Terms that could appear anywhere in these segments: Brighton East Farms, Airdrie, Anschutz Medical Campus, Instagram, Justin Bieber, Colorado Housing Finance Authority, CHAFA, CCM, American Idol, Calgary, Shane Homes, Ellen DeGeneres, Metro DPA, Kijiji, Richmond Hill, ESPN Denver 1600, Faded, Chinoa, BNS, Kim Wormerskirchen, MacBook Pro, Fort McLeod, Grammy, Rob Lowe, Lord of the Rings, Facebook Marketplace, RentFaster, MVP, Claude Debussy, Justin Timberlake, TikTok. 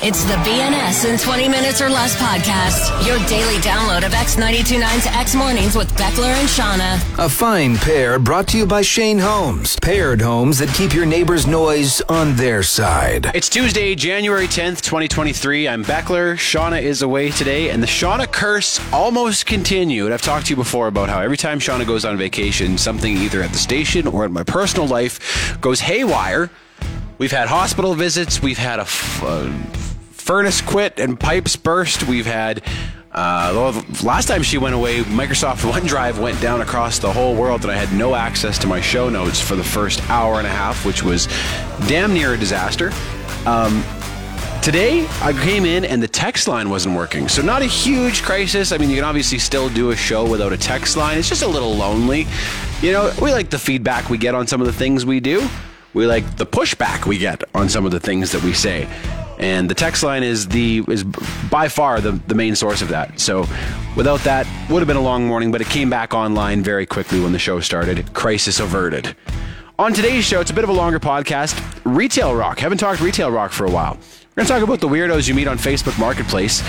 It's the BNS in 20 Minutes or Less podcast, your daily download of X92.9's X Mornings with Beckler and Shauna. A fine pair brought to you by Shane Homes, paired homes that keep your neighbor's noise on their side. It's Tuesday, January 10th, 2023. I'm Beckler. Shauna is away today, and the Shauna curse almost continued. I've talked to you before about how every time Shauna goes on vacation, something either at the station or in my personal life goes haywire. We've had hospital visits. We've had a furnace quit and pipes burst. We've had, last time she went away, Microsoft OneDrive went down across the whole world, and I had no access to my show notes for the first hour and a half, which was damn near a disaster. Today, I came in and the text line wasn't working. So not a huge crisis. I mean, you can obviously still do a show without a text line. It's just a little lonely. You know, we like the feedback we get on some of the things we do. We like the pushback we get on some of the things that we say. And the text line is by far the main source of that. So without that, would have been a long morning, but it came back online very quickly when the show started. Crisis averted. On today's show, it's a bit of a longer podcast. Retail rock. Haven't talked retail rock for a while. We're going to talk about the weirdos you meet on Facebook Marketplace.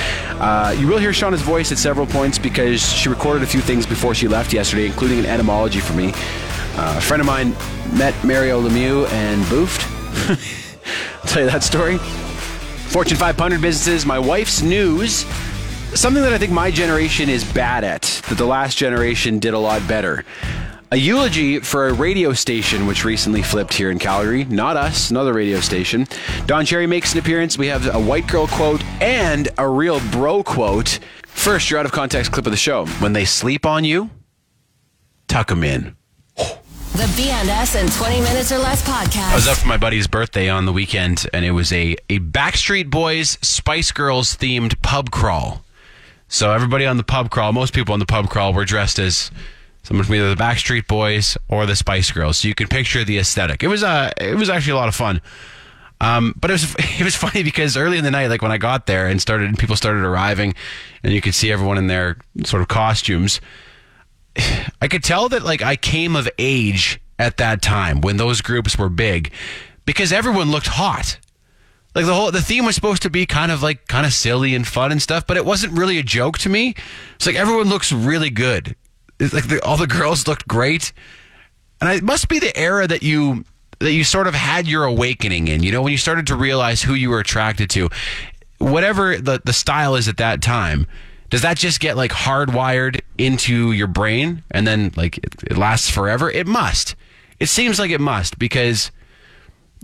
You will hear Shauna's voice at several points because she recorded a few things before she left yesterday, including an etymology for me. A friend of mine met Mario Lemieux and boofed. I'll tell you that story. Fortune 500 businesses, my wife's news, something that I think my generation is bad at, that the last generation did a lot better. A eulogy for a radio station which recently flipped here in Calgary. Not us, another radio station. Don Cherry makes an appearance. We have a white girl quote and a real bro quote. First, your out of context clip of the show. When they sleep on you, tuck them in. The BNS in 20 Minutes or Less podcast. I was up for my buddy's birthday on the weekend, and it was a Backstreet Boys, Spice Girls themed pub crawl. So everybody on the pub crawl, most people on the pub crawl were dressed as someone from either the Backstreet Boys or the Spice Girls, so you can picture the aesthetic. It was actually a lot of fun, but it was funny because early in the night, like when I got there and people started arriving, and you could see everyone in their sort of costumes. I could tell that like I came of age at that time when those groups were big, because everyone looked hot. Like the theme was supposed to be kind of silly and fun and stuff, but it wasn't really a joke to me. It's like everyone looks really good. It's like all the girls looked great, and it must be the era that you sort of had your awakening in. You know, when you started to realize who you were attracted to, whatever the style is at that time. Does that just get like hardwired into your brain and then like it lasts forever? It must. It seems like it must, because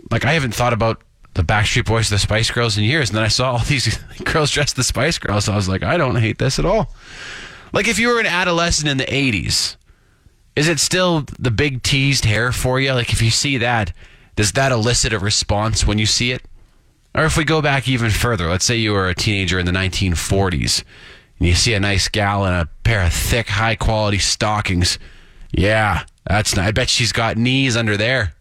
like I haven't thought about the Backstreet Boys, the Spice Girls in years. And then I saw all these girls dressed the Spice Girls. So I was like, I don't hate this at all. Like if you were an adolescent in the 80s, is it still the big teased hair for you? Like if you see that, does that elicit a response when you see it? Or if we go back even further, let's say you were a teenager in the 1940s. You see a nice gal in a pair of thick, high-quality stockings. Yeah, that's nice. I bet she's got knees under there.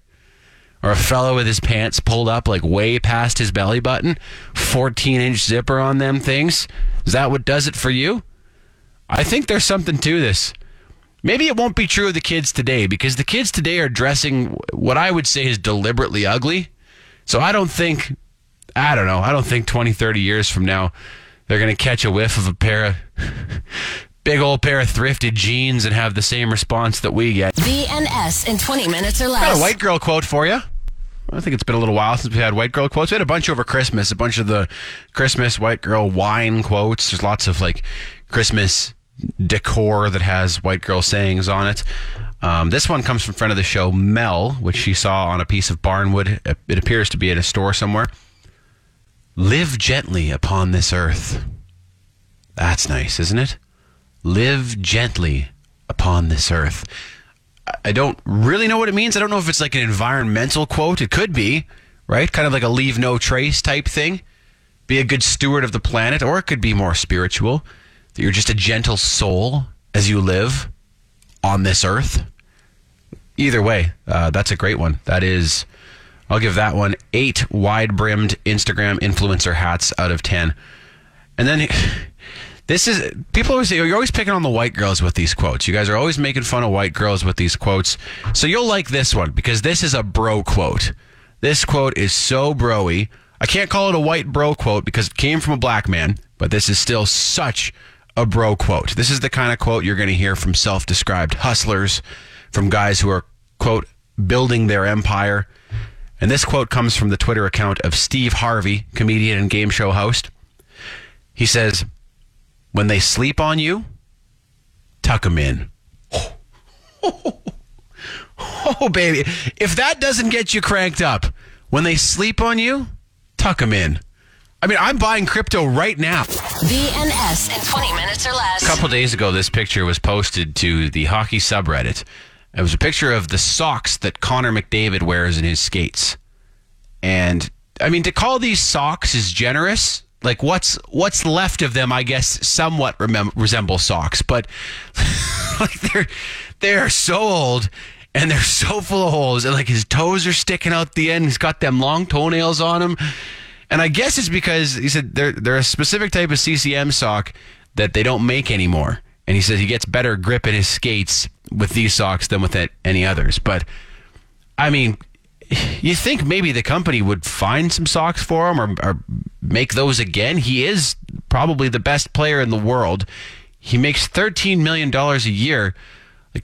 Or a fellow with his pants pulled up like way past his belly button. 14-inch zipper on them things. Is that what does it for you? I think there's something to this. Maybe it won't be true of the kids today, because the kids today are dressing what I would say is deliberately ugly. So I don't think 20, 30 years from now, they're going to catch a whiff of a big old pair of thrifted jeans and have the same response that we get. BNS in 20 minutes or less. Got a white girl quote for you. I think it's been a little while since we had white girl quotes. We had a bunch over Christmas, a bunch of the Christmas white girl wine quotes. There's lots of like Christmas decor that has white girl sayings on it. This one comes from friend of the show, Mel, which she saw on a piece of barnwood. It appears to be at a store somewhere. Live gently upon this earth. That's nice, isn't it? Live gently upon this earth. I don't really know what it means. I don't know if it's like an environmental quote. It could be, right? Kind of like a leave no trace type thing. Be a good steward of the planet, or it could be more spiritual. That you're just a gentle soul as you live on this earth. Either way, that's a great one. That is... I'll give that one 8 wide-brimmed Instagram influencer hats out of 10. And then this is, people always say, you're always picking on the white girls with these quotes. You guys are always making fun of white girls with these quotes. So you'll like this one, because this is a bro quote. This quote is so bro-y. I I can't call it a white bro quote because it came from a black man, but this is still such a bro quote. This is the kind of quote you're going to hear from self-described hustlers, from guys who are, quote, building their empire. And this quote comes from the Twitter account of Steve Harvey, comedian and game show host. He says, "When they sleep on you, tuck them in." Oh, oh, oh, oh, baby. If that doesn't get you cranked up, when they sleep on you, tuck them in. I mean, I'm buying crypto right now. VNS in 20 minutes or less. A couple days ago, this picture was posted to the hockey subreddit. It was a picture of the socks that Connor McDavid wears in his skates. And, I mean, to call these socks is generous. Like, what's left of them, I guess, somewhat resemble socks. But like they're so old, and they're so full of holes. And, like, his toes are sticking out the end. He's got them long toenails on him. And I guess it's because, he said, they're a specific type of CCM sock that they don't make anymore. And he says he gets better grip in his skates with these socks than with any others. But, I mean, you think maybe the company would find some socks for him or make those again? He is probably the best player in the world. He makes $13 million a year.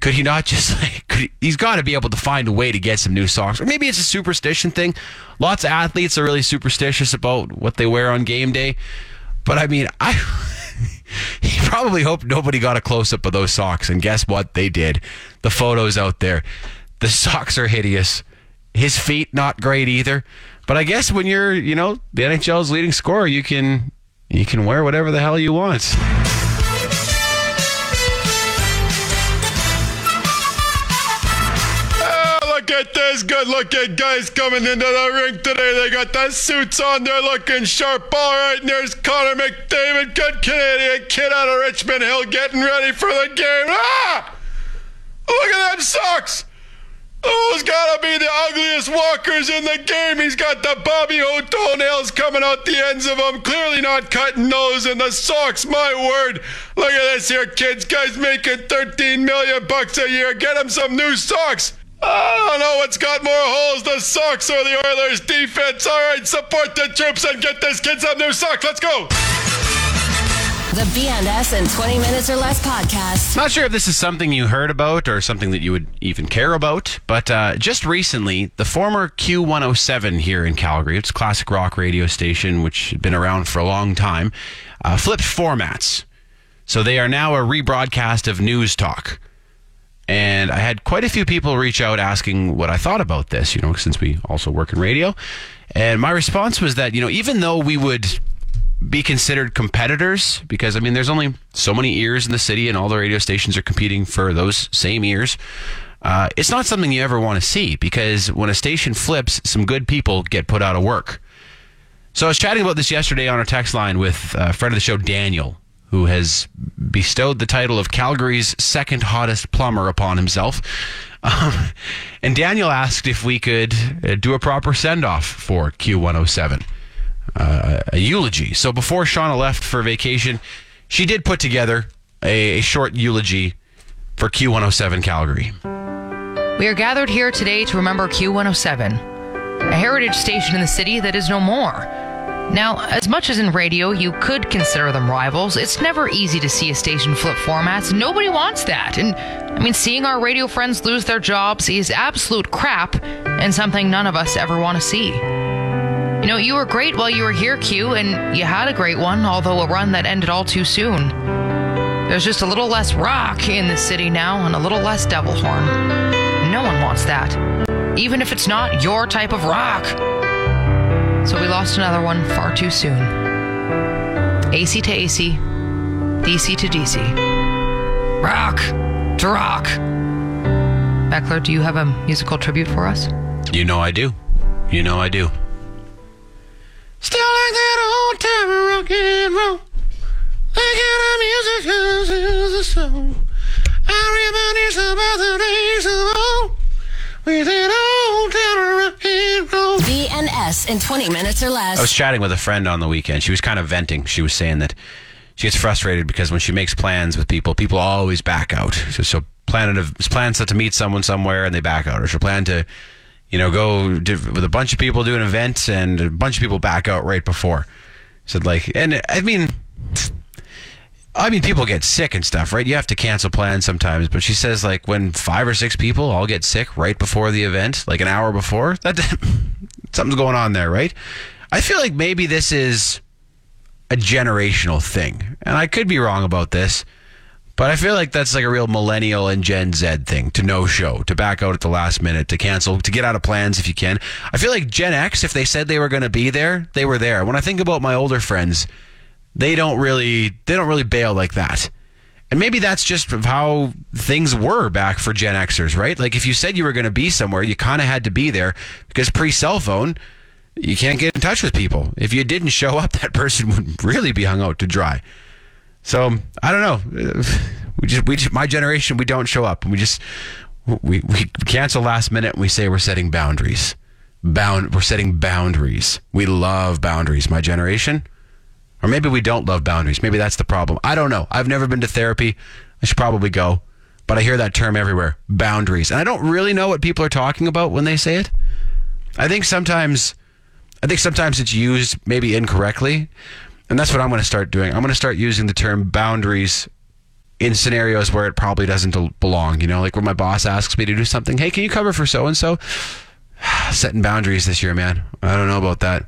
Could he not just, like, he's got to be able to find a way to get some new socks. Or maybe it's a superstition thing. Lots of athletes are really superstitious about what they wear on game day. But, I mean, he probably hoped nobody got a close-up of those socks, and guess what? They did. The photo's out there. The socks are hideous. His feet, not great either. But I guess when you're, you know, the NHL's leading scorer, you can wear whatever the hell you want. Get this good-looking guys coming into the ring today. They got their suits on. They're looking sharp. All right, and there's Connor McDavid, good Canadian kid out of Richmond Hill, getting ready for the game. Ah! Look at them socks. Those gotta be the ugliest walkers in the game. He's got the Bobby O toenails coming out the ends of them. Clearly not cutting those, and the socks, my word. Look at this here, kids. Guys making $13 million a year. Get him some new socks. I don't know what's got more holes, the socks or the Oilers defense. All right, support the troops and get this kid some new socks. Let's go. The BNS in 20 minutes or less podcast. Not sure if this is something you heard about or something that you would even care about, but just recently, the former Q107 here in Calgary, it's a classic rock radio station, which had been around for a long time, flipped formats. So they are now a rebroadcast of news talk. And I had quite a few people reach out asking what I thought about this, you know, since we also work in radio. And my response was that, you know, even though we would be considered competitors, because, I mean, there's only so many ears in the city and all the radio stations are competing for those same ears, it's not something you ever want to see, because when a station flips, some good people get put out of work. So I was chatting about this yesterday on our text line with a friend of the show, Daniel, who has bestowed the title of Calgary's second hottest plumber upon himself. And Daniel asked if we could do a proper send-off for Q107, a eulogy. So before Shauna left for vacation, she did put together a short eulogy for Q107 Calgary. We are gathered here today to remember Q107, a heritage station in the city that is no more. Now, as much as in radio, you could consider them rivals. It's never easy to see a station flip formats. Nobody wants that. And, I mean, seeing our radio friends lose their jobs is absolute crap and something none of us ever want to see. You know, you were great while you were here, Q, and you had a great one, although a run that ended all too soon. There's just a little less rock in the city now and a little less devil horn. No one wants that, even if it's not your type of rock. So we lost another one far too soon. AC to AC, DC to DC. Rock to rock. Eclair, do you have a musical tribute for us? You know I do. Still like that old time rock and roll. I got a music as a song. I reminisce about the days of old. We did old time rock and roll. VNS in 20 minutes or less. I was chatting with a friend on the weekend. She was kind of venting. She was saying that she gets frustrated because when she makes plans with people, people always back out. So she'll plan to meet someone somewhere and they back out. Or she'll plan to you know, go with a bunch of people do an event and a bunch of people back out right before. Said like, and I mean, people get sick and stuff, right? You have to cancel plans sometimes. But she says, like, when 5 or 6 people all get sick right before the event, like an hour before, that something's going on there, right? I feel like maybe this is a generational thing. And I could be wrong about this, but I feel like that's like a real millennial and Gen Z thing, to no show, to back out at the last minute, to cancel, to get out of plans if you can. I feel like Gen X, if they said they were going to be there, they were there. When I think about my older friends, they don't really bail like that. And maybe that's just how things were back for Gen Xers, right? Like if you said you were going to be somewhere, you kind of had to be there, because pre-cell phone, you can't get in touch with people. If you didn't show up, that person would really be hung out to dry. So I don't know. We just my generation, we don't show up. We cancel last minute, and we say we're setting boundaries. We're setting boundaries. We love boundaries, my generation. Or maybe we don't love boundaries. Maybe that's the problem. I don't know. I've never been to therapy. I should probably go. But I hear that term everywhere, boundaries. And I don't really know what people are talking about when they say it. I think sometimes it's used maybe incorrectly. And that's what I'm going to start doing. I'm going to start using the term boundaries in scenarios where it probably doesn't belong. You know, like when my boss asks me to do something. Hey, can you cover for so-and-so? Setting boundaries this year, man. I don't know about that.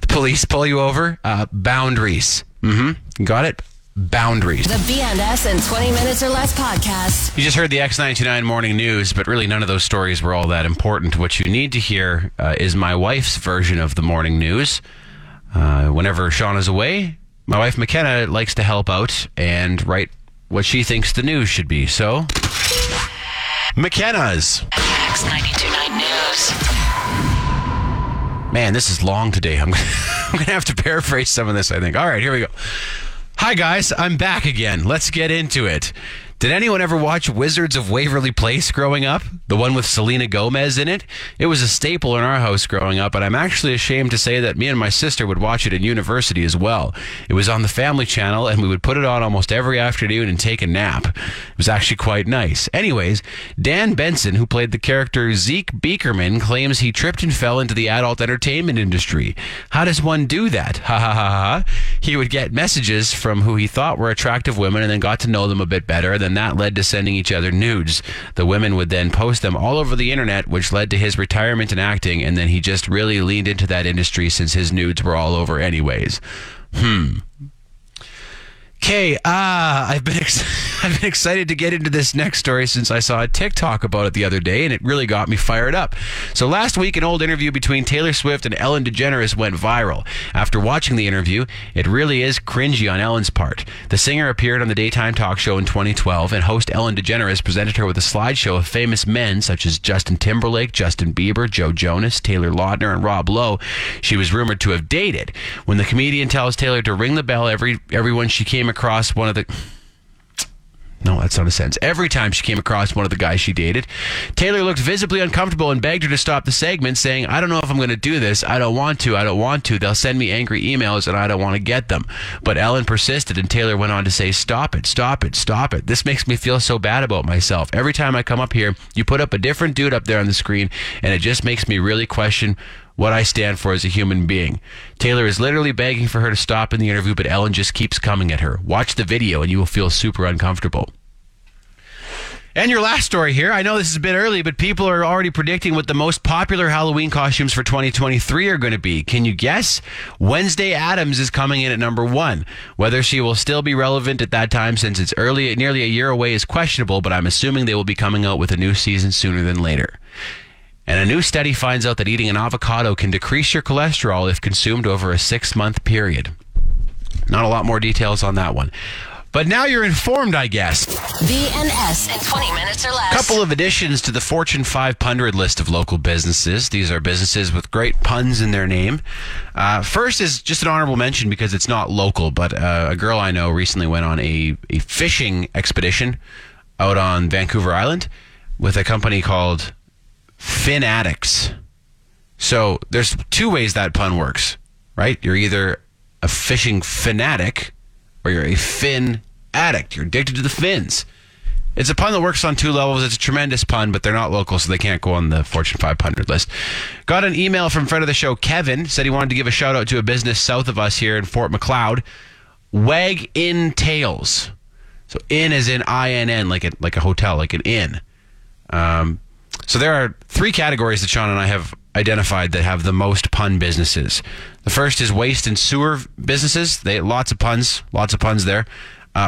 The police pull you over. Boundaries. Mm-hmm. Got it? Boundaries. The BNS in 20 Minutes or Less podcast. You just heard the X92.9 morning news, but really none of those stories were all that important. What you need to hear is my wife's version of the morning news. Whenever Sean is away, my wife McKenna likes to help out and write what she thinks the news should be. So, McKenna's X92.9 News. Man, this is long today. I'm going to have to paraphrase some of this, I think. All right, here we go. Hi, guys. I'm back again. Let's get into it. Did anyone ever watch Wizards of Waverly Place growing up? The one with Selena Gomez in it? It was a staple in our house growing up, and I'm actually ashamed to say that me and my sister would watch it in university as well. It was on the family channel, and we would put it on almost every afternoon and take a nap. It was actually quite nice. Anyways, Dan Benson, who played the character Zeke Beekerman, claims he tripped and fell into the adult entertainment industry. How does one do that? Ha ha ha ha. He would get messages from who he thought were attractive women and then got to know them a bit better. Then that led to sending each other nudes. The women would then post them all over the internet, which led to his retirement in acting, and then he just really leaned into that industry since his nudes were all over anyways. Okay, I've been excited to get into this next story since I saw a TikTok about it the other day, and it really got me fired up. So last week, an old interview between Taylor Swift and Ellen DeGeneres went viral. After watching the interview, it really is cringy on Ellen's part. The singer appeared on the daytime talk show in 2012, and host Ellen DeGeneres presented her with a slideshow of famous men such as Justin Timberlake, Justin Bieber, Joe Jonas, Taylor Lautner, and Rob Lowe she was rumored to have dated. When the comedian tells Taylor to ring the bell everyone she came across one of the... No, that's not a sense. Every time she came across one of the guys she dated, Taylor looked visibly uncomfortable and begged her to stop the segment, saying, I don't know if I'm going to do this. I don't want to. They'll send me angry emails and I don't want to get them. But Ellen persisted and Taylor went on to say, stop it. This makes me feel so bad about myself. Every time I come up here, you put up a different dude up there on the screen and it just makes me really question what I stand for as a human being. Taylor is literally begging for her to stop in the interview, but Ellen just keeps coming at her. Watch the video and you will feel super uncomfortable. And your last story here. I know this is a bit early, but people are already predicting what the most popular Halloween costumes for 2023 are going to be. Can you guess? Wednesday Addams is coming in at number 1. Whether she will still be relevant at that time since it's early, nearly a year away is questionable, but I'm assuming they will be coming out with a new season sooner than later. And a new study finds out that eating an avocado can decrease your cholesterol if consumed over a 6-month period. Not a lot more details on that one. But now you're informed, I guess. BNS in 20 minutes or less. Couple of additions to the Fortune 500 list of local businesses. These are businesses with great puns in their name. First is just an honorable mention because it's not local, but a girl I know recently went on a fishing expedition out on Vancouver Island with a company called Fin Addicts. So there's 2 ways that pun works, right? You're either a fishing fanatic or you're a fin addict. You're addicted to the fins. It's a pun that works on two levels. It's a tremendous pun, but they're not local, so they can't go on the Fortune 500 list. Got an email from friend of the show, Kevin. Said he wanted to give a shout-out to a business south of us here in Fort McLeod. Wag in tails. So in is in I-N-N, like a hotel, like an inn. So there are three categories that Sean and I have identified that have the most pun businesses. The first is waste and sewer businesses. They lots of puns there.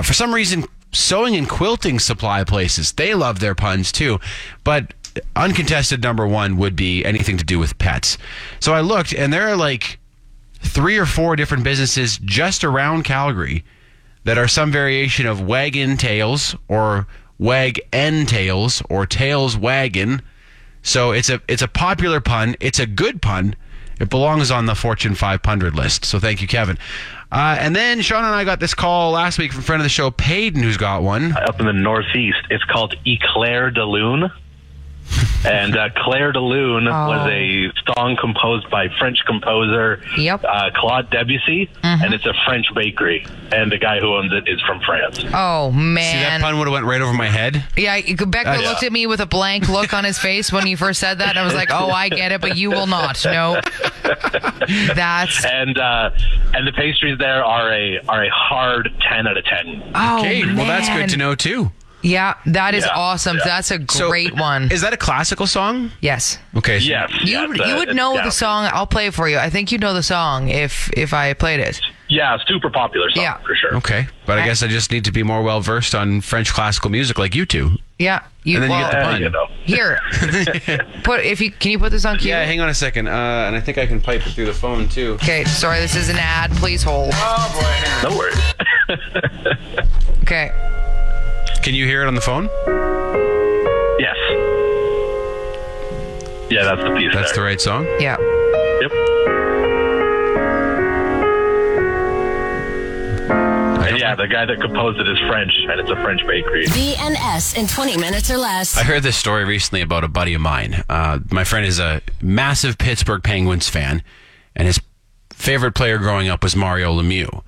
For some reason, sewing and quilting supply places, they love their puns too. But uncontested number one would be anything to do with pets. So I looked, and there are like 3 or 4 different businesses just around Calgary that are some variation of wagon tails or wag and tails or tails wagon. So it's a popular pun. It's a good pun. It belongs on the Fortune 500 list. So thank you, Kevin. And then Sean and I got this call last week from friend of the show, Payden, who's got one. Up in the Northeast, it's called Eclair de Lune. And Eclair de Lune was a song composed by French composer Claude Debussy, and it's a French bakery, and the guy who owns it is from France. Oh, man. See, that pun would have went right over my head. Yeah, Becca looked at me with a blank look on his face when you first said that, and I was like, oh, I get it, but you will not. No. That's... and the pastries there are a hard 10 out of 10. Oh, okay, man. Well, that's good to know, too. Yeah, that is awesome. Yeah. That's a great one. Is that a classical song? Yes. Okay. So yes. You would know the song. I'll play it for you. I think you'd know the song if I played it. Yeah, super popular song for sure. Okay. But I guess I just need to be more well-versed on French classical music like you two. Yeah. You get the pun. Here. Can you put this on cue? Yeah, hang on a second. And I think I can pipe it through the phone, too. Okay, sorry. This is an ad. Please hold. Oh, boy. No worries. Okay. Can you hear it on the phone? Yes. Yeah, that's the piece. That's the right song? Yeah. Yep. And the guy that composed it is French, and it's a French bakery. BNS in 20 minutes or less. I heard this story recently about a buddy of mine. My friend is a massive Pittsburgh Penguins fan, and his favorite player growing up was Mario Lemieux.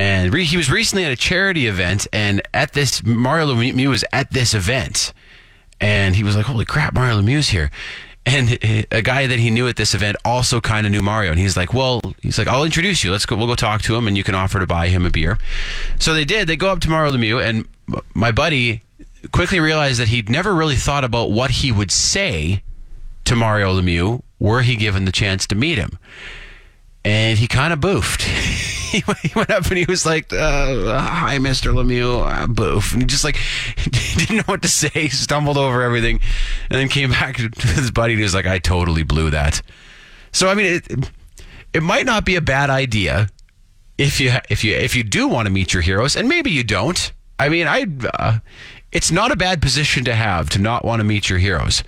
And he was recently at a charity event, and at this, Mario Lemieux was at this event. And he was like, holy crap, Mario Lemieux's here. And a guy that he knew at this event also kind of knew Mario. And he's like, I'll introduce you. Let's go. We'll go talk to him, and you can offer to buy him a beer. So they did. They go up to Mario Lemieux, and my buddy quickly realized that he'd never really thought about what he would say to Mario Lemieux were he given the chance to meet him. And he kind of boofed. He went up and he was like, hi, Mr. Lemieux, boof. And he just didn't know what to say, stumbled over everything, and then came back to his buddy and he was like, I totally blew that. So, I mean, it might not be a bad idea if you do want to meet your heroes, and maybe you don't. I mean, it's not a bad position to have, to not want to meet your heroes.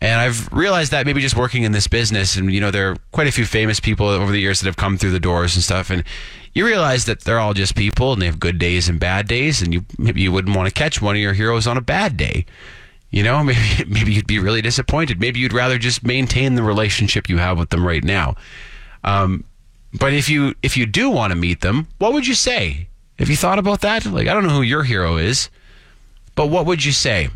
And I've realized that maybe just working in this business, and, you know, there are quite a few famous people over the years that have come through the doors and stuff, and you realize that they're all just people, and they have good days and bad days, and maybe you wouldn't want to catch one of your heroes on a bad day. You know, maybe you'd be really disappointed. Maybe you'd rather just maintain the relationship you have with them right now. But if you do want to meet them, what would you say? Have you thought about that? I don't know who your hero is, but what would you say?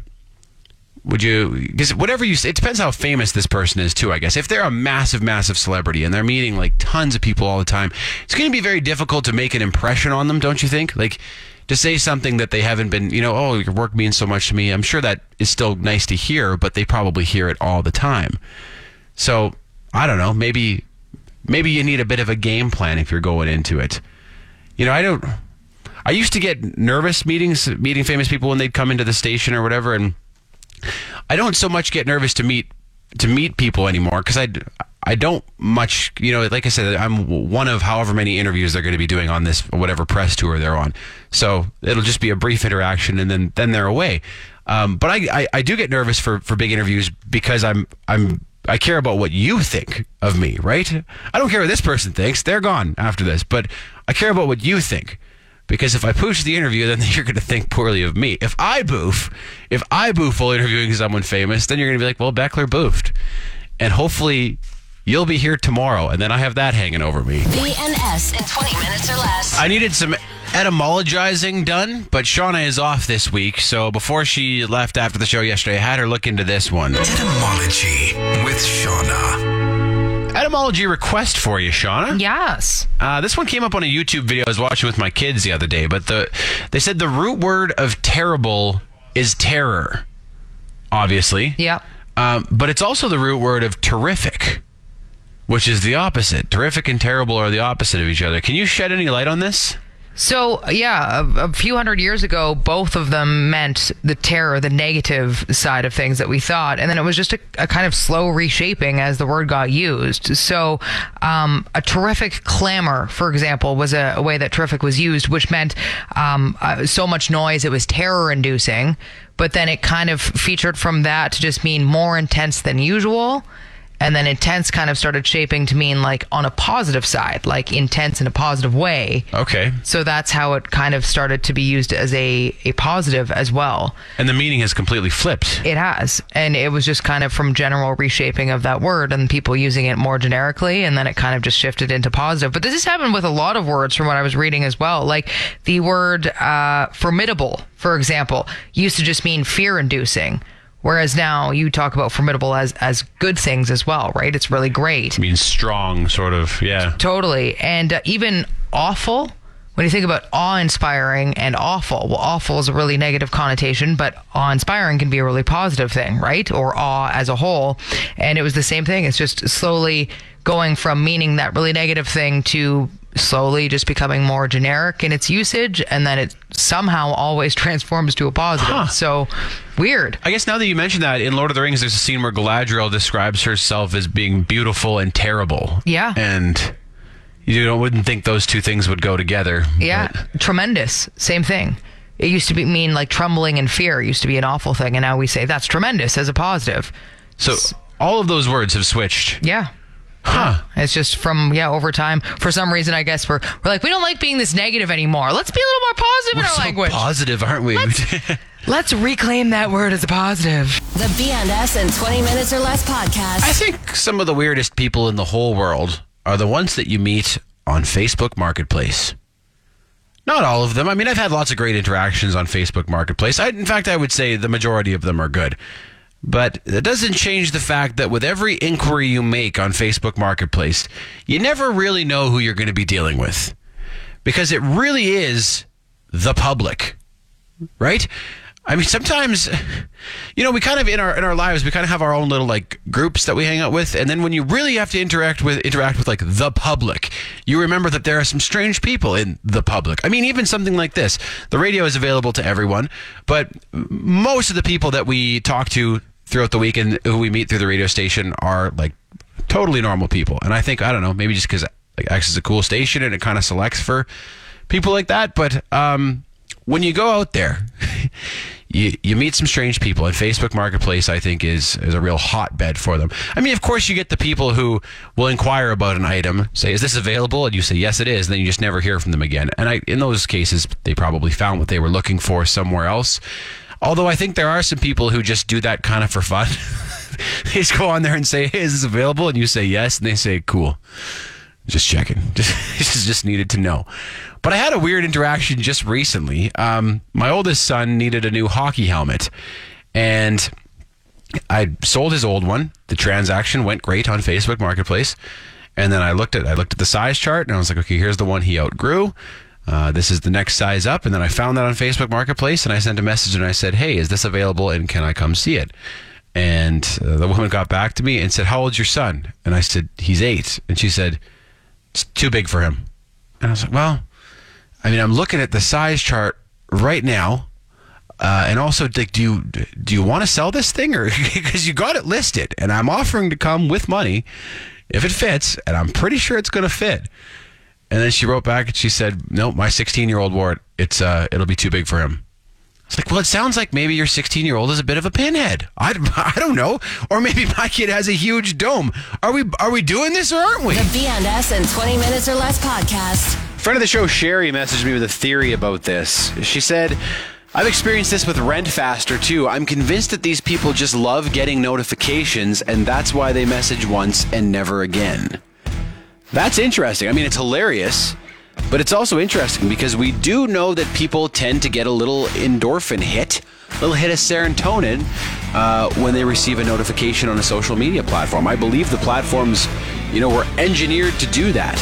Because whatever you say, it depends how famous this person is too, I guess. If they're a massive, massive celebrity and they're meeting tons of people all the time, it's going to be very difficult to make an impression on them, don't you think? To say something that they haven't been, oh, your work means so much to me. I'm sure that is still nice to hear, but they probably hear it all the time. So, I don't know, maybe you need a bit of a game plan if you're going into it. I used to get nervous meeting famous people when they'd come into the station or whatever, and I don't so much get nervous to meet people anymore because I don't much, like I said, I'm one of however many interviews they're going to be doing on this, whatever press tour they're on. So it'll just be a brief interaction and then they're away. But I do get nervous for big interviews because I care about what you think of me, right? I don't care what this person thinks. They're gone after this, but I care about what you think. Because if I push the interview, then you're going to think poorly of me. If I boof while interviewing someone famous, then you're going to be like, well, Beckler boofed. And hopefully you'll be here tomorrow, and then I have that hanging over me. BNS in 20 minutes or less. I needed some etymologizing done, but Shauna is off this week, so before she left after the show yesterday, I had her look into this one. Etymology with Shauna. Etymology request for you, Shauna. Yes. This one came up on a YouTube video I was watching with my kids the other day, but they said the root word of terrible is terror, obviously. Yeah. But it's also the root word of terrific, which is the opposite. Terrific and terrible are the opposite of each other. Can you shed any light on this? So, yeah, a few hundred years ago, both of them meant the terror, the negative side of things that we thought. And then it was just a kind of slow reshaping as the word got used. So a terrific clamor, for example, was a way that terrific was used, which meant so much noise, it was terror-inducing. But then it kind of featured from that to just mean more intense than usual. And then intense kind of started shaping to mean like on a positive side, like intense in a positive way. Okay. So that's how it kind of started to be used as a positive as well. And the meaning has completely flipped. It has. And it was just kind of from general reshaping of that word and people using it more generically. And then it kind of just shifted into positive. But this has happened with a lot of words from what I was reading as well. Like the word formidable, for example, used to just mean fear-inducing. Whereas now you talk about formidable as good things as well, right? It's really great. It means strong, sort of, yeah. Totally. And even awful, when you think about awe-inspiring and awful, well, awful is a really negative connotation, but awe-inspiring can be a really positive thing, right? Or awe as a whole. And it was the same thing. It's just slowly going from meaning that really negative thing to slowly just becoming more generic in its usage, and then it somehow always transforms to a positive. Huh. So weird. I guess now that you mention that, in Lord of the Rings, there's a scene where Galadriel describes herself as being beautiful and terrible. Yeah. And you wouldn't think those two things would go together. Yeah. But. Tremendous. Same thing. It used to mean like trembling and fear. It used to be an awful thing, and now we say that's tremendous as a positive. So all of those words have switched. Yeah. Huh. It's just from, over time. For some reason, I guess we're like, we don't like being this negative anymore. Let's be a little more positive in our language. We're so positive, aren't we? Let's reclaim that word as a positive. The BNS in 20 Minutes or Less podcast. I think some of the weirdest people in the whole world are the ones that you meet on Facebook Marketplace. Not all of them. I mean, I've had lots of great interactions on Facebook Marketplace. In fact, I would say the majority of them are good. But that doesn't change the fact that with every inquiry you make on Facebook Marketplace, you never really know who you're going to be dealing with. Because it really is the public, right? I mean, sometimes, we kind of in our lives, we kind of have our own little like groups that we hang out with. And then when you really have to interact with like the public, you remember that there are some strange people in the public. I mean, even something like this, the radio is available to everyone, but most of the people that we talk to throughout the week and who we meet through the radio station are like totally normal people. And I think, I don't know, maybe just because like X is a cool station and it kind of selects for people like that. But when you go out there, You meet some strange people, and Facebook Marketplace, I think, is a real hotbed for them. I mean, of course, you get the people who will inquire about an item, say, is this available? And you say, yes, it is. And then you just never hear from them again. And in those cases, they probably found what they were looking for somewhere else. Although I think there are some people who just do that kind of for fun. They just go on there and say, hey, is this available? And you say, yes. And they say, cool. Just checking. This is just needed to know. But I had a weird interaction just recently. My oldest son needed a new hockey helmet, and I sold his old one. The transaction went great on Facebook Marketplace, and then I looked at the size chart, and I was like, okay, here's the one he outgrew. This is the next size up, and then I found that on Facebook Marketplace, and I sent a message, and I said, hey, is this available, and can I come see it? And the woman got back to me and said, how old's your son? And I said, he's 8. And she said, it's too big for him. And I was like, well, I mean, I'm looking at the size chart right now. And also, Dick, do you want to sell this thing? Or because you got it listed and I'm offering to come with money if it fits. And I'm pretty sure it's going to fit. And then she wrote back and she said, no, my 16-year-old wore it. It'll be too big for him. I was like, well, it sounds like maybe your 16-year-old is a bit of a pinhead. I don't know. Or maybe my kid has a huge dome. Are we doing this or aren't we? The BNS in 20 Minutes or Less podcast. Friend of the show, Sherry, messaged me with a theory about this. She said, I've experienced this with RentFaster too. I'm convinced that these people just love getting notifications, and that's why they message once and never again. That's interesting. I mean, it's hilarious. But it's also interesting because we do know that people tend to get a little endorphin hit, a little hit of serotonin when they receive a notification on a social media platform. I believe the platforms, you know, were engineered to do that.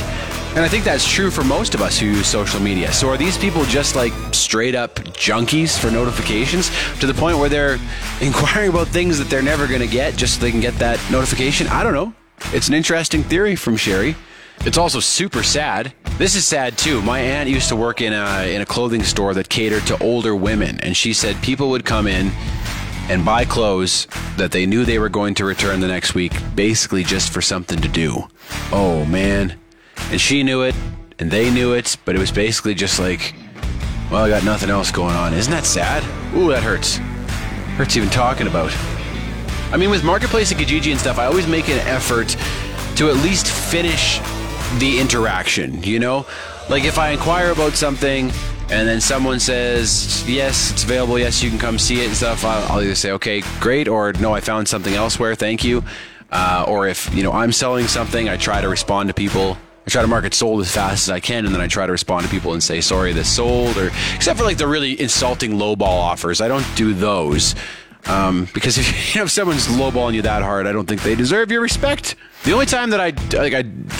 And I think that's true for most of us who use social media. So are these people just like straight up junkies for notifications to the point where they're inquiring about things that they're never going to get just so they can get that notification? I don't know. It's an interesting theory from Sherry. It's also super sad. This is sad too. My aunt used to work in a clothing store that catered to older women, and she said people would come in and buy clothes that they knew they were going to return the next week, basically just for something to do. Oh man. And she knew it, and they knew it, but it was basically just like, well, I got nothing else going on. Isn't that sad? Ooh, that hurts. Hurts even talking about. I mean, with Marketplace and Kijiji and stuff, I always make an effort to at least finish the interaction, you know? Like if I inquire about something and then someone says, yes, it's available, yes, you can come see it and stuff, I'll either say, okay, great, or no, I found something elsewhere, thank you. Or if, you know, I'm selling something, I try to respond to people. I try to market sold as fast as I can, and then I try to respond to people and say, sorry, this sold, or except for like the really insulting lowball offers. I don't do those because if, you know, if someone's lowballing you that hard, I don't think they deserve your respect. The only time that I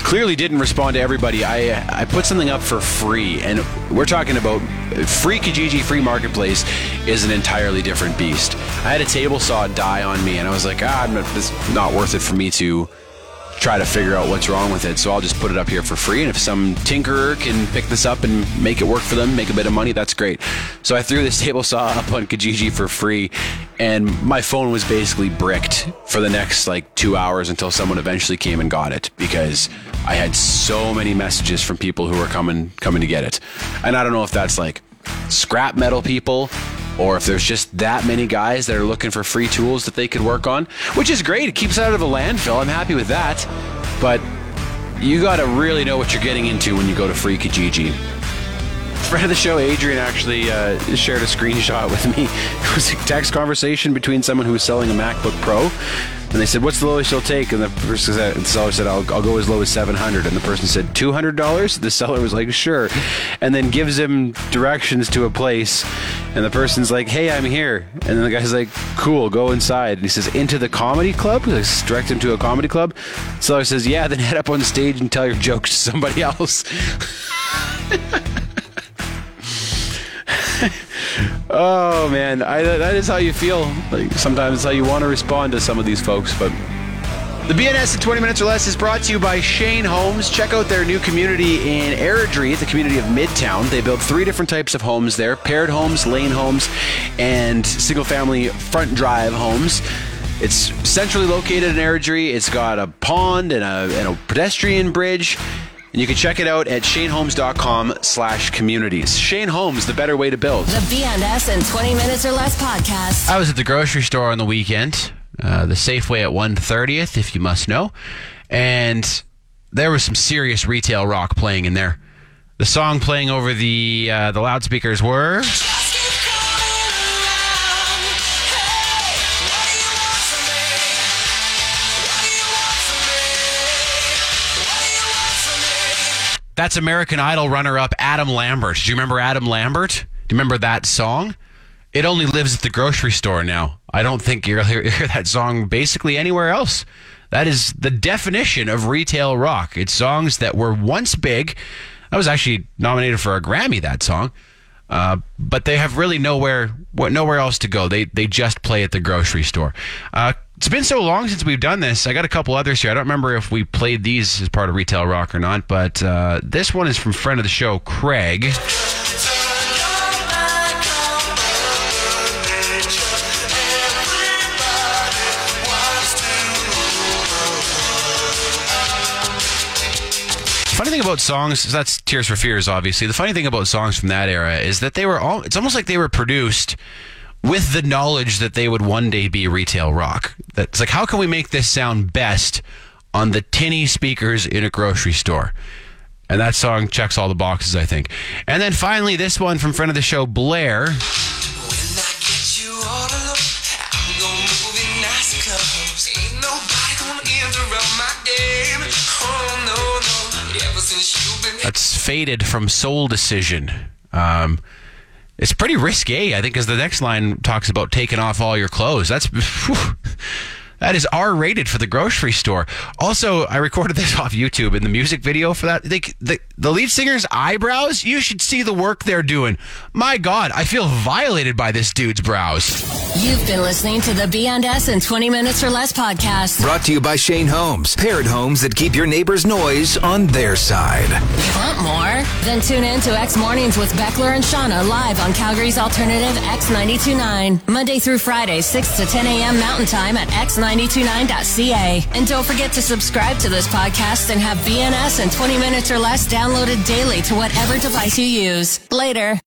clearly didn't respond to everybody, I put something up for free, and we're talking about free Kijiji, free Marketplace is an entirely different beast. I had a table saw die on me, and I was like, it's not worth it for me to try to figure out what's wrong with it, so I'll just put it up here for free, and if some tinkerer can pick this up and make it work for them, make a bit of money, that's great. So I threw this table saw up on Kijiji for free, and my phone was basically bricked for the next like 2 hours until someone eventually came and got it, because I had so many messages from people who were coming to get it. And I don't know if that's like scrap metal people, or if there's just that many guys that are looking for free tools that they could work on, which is great. It keeps it out of the landfill. I'm happy with that. But you got to really know what you're getting into when you go to free Kijiji. Friend of the show, Adrian, actually shared a screenshot with me. It was a text conversation between someone who was selling a MacBook Pro. And they said, what's the lowest you'll take? And the person said, the seller said, I'll go as low as $700. And the person said, $200? The seller was like, sure. And then gives him directions to a place. And the person's like, hey, I'm here. And then the guy's like, cool, go inside. And he says, into the comedy club? Like, direct him to a comedy club? The seller says, yeah, then head up on stage and tell your jokes to somebody else. Oh man, that is how you feel. Like sometimes it's how you want to respond to some of these folks. But the BNS in 20 minutes or less is brought to you by Shane Homes. Check out their new community in Airdrie, the community of Midtown. They build 3 different types of homes there: paired homes, lane homes, and single-family front drive homes. It's centrally located in Airdrie. It's got a pond and a pedestrian bridge. And you can check it out at shanehomes.com/communities. Shane Homes, the better way to build. The BNS in 20 minutes or less podcast. I was at the grocery store on the weekend, the Safeway at 130th, if you must know. And there was some serious retail rock playing in there. The song playing over the loudspeakers were... That's American Idol runner-up Adam Lambert. Do you remember Adam Lambert? Do you remember that song? It only lives at the grocery store now. I don't think you'll hear that song basically anywhere else. That is the definition of retail rock. It's songs that were once big. I was actually nominated for a Grammy, that song. But they have really nowhere else to go. They just play at the grocery store. It's been so long since we've done this. I got a couple others here. I don't remember if we played these as part of Retail Rock or not, but this one is from friend of the show, Craig. Funny thing about songs, that's Tears for Fears, obviously. The funny thing about songs from that era is that they were all, it's almost like they were produced with the knowledge that they would one day be retail rock. That's like, how can we make this sound best on the tinny speakers in a grocery store? And that song checks all the boxes, I think. And then finally, this one from friend of the show, Blair. that's faded from Soul Decision. It's pretty risque, I think, because the next line talks about taking off all your clothes. That is R-rated for the grocery store. Also, I recorded this off YouTube, and the music video for that, the lead singer's eyebrows, you should see the work they're doing. My God, I feel violated by this dude's brows. You've been listening to the Beyond Us in 20 Minutes or Less podcast. Brought to you by Shane Homes. Paired homes that keep your neighbor's noise on their side. You want more? Then tune in to X Mornings with Beckler and Shauna live on Calgary's alternative X92.9. Monday through Friday, 6 to 10 a.m. Mountain Time at X92.9. 929.ca. And don't forget to subscribe to this podcast and have BNS in 20 minutes or less downloaded daily to whatever device you use. Later.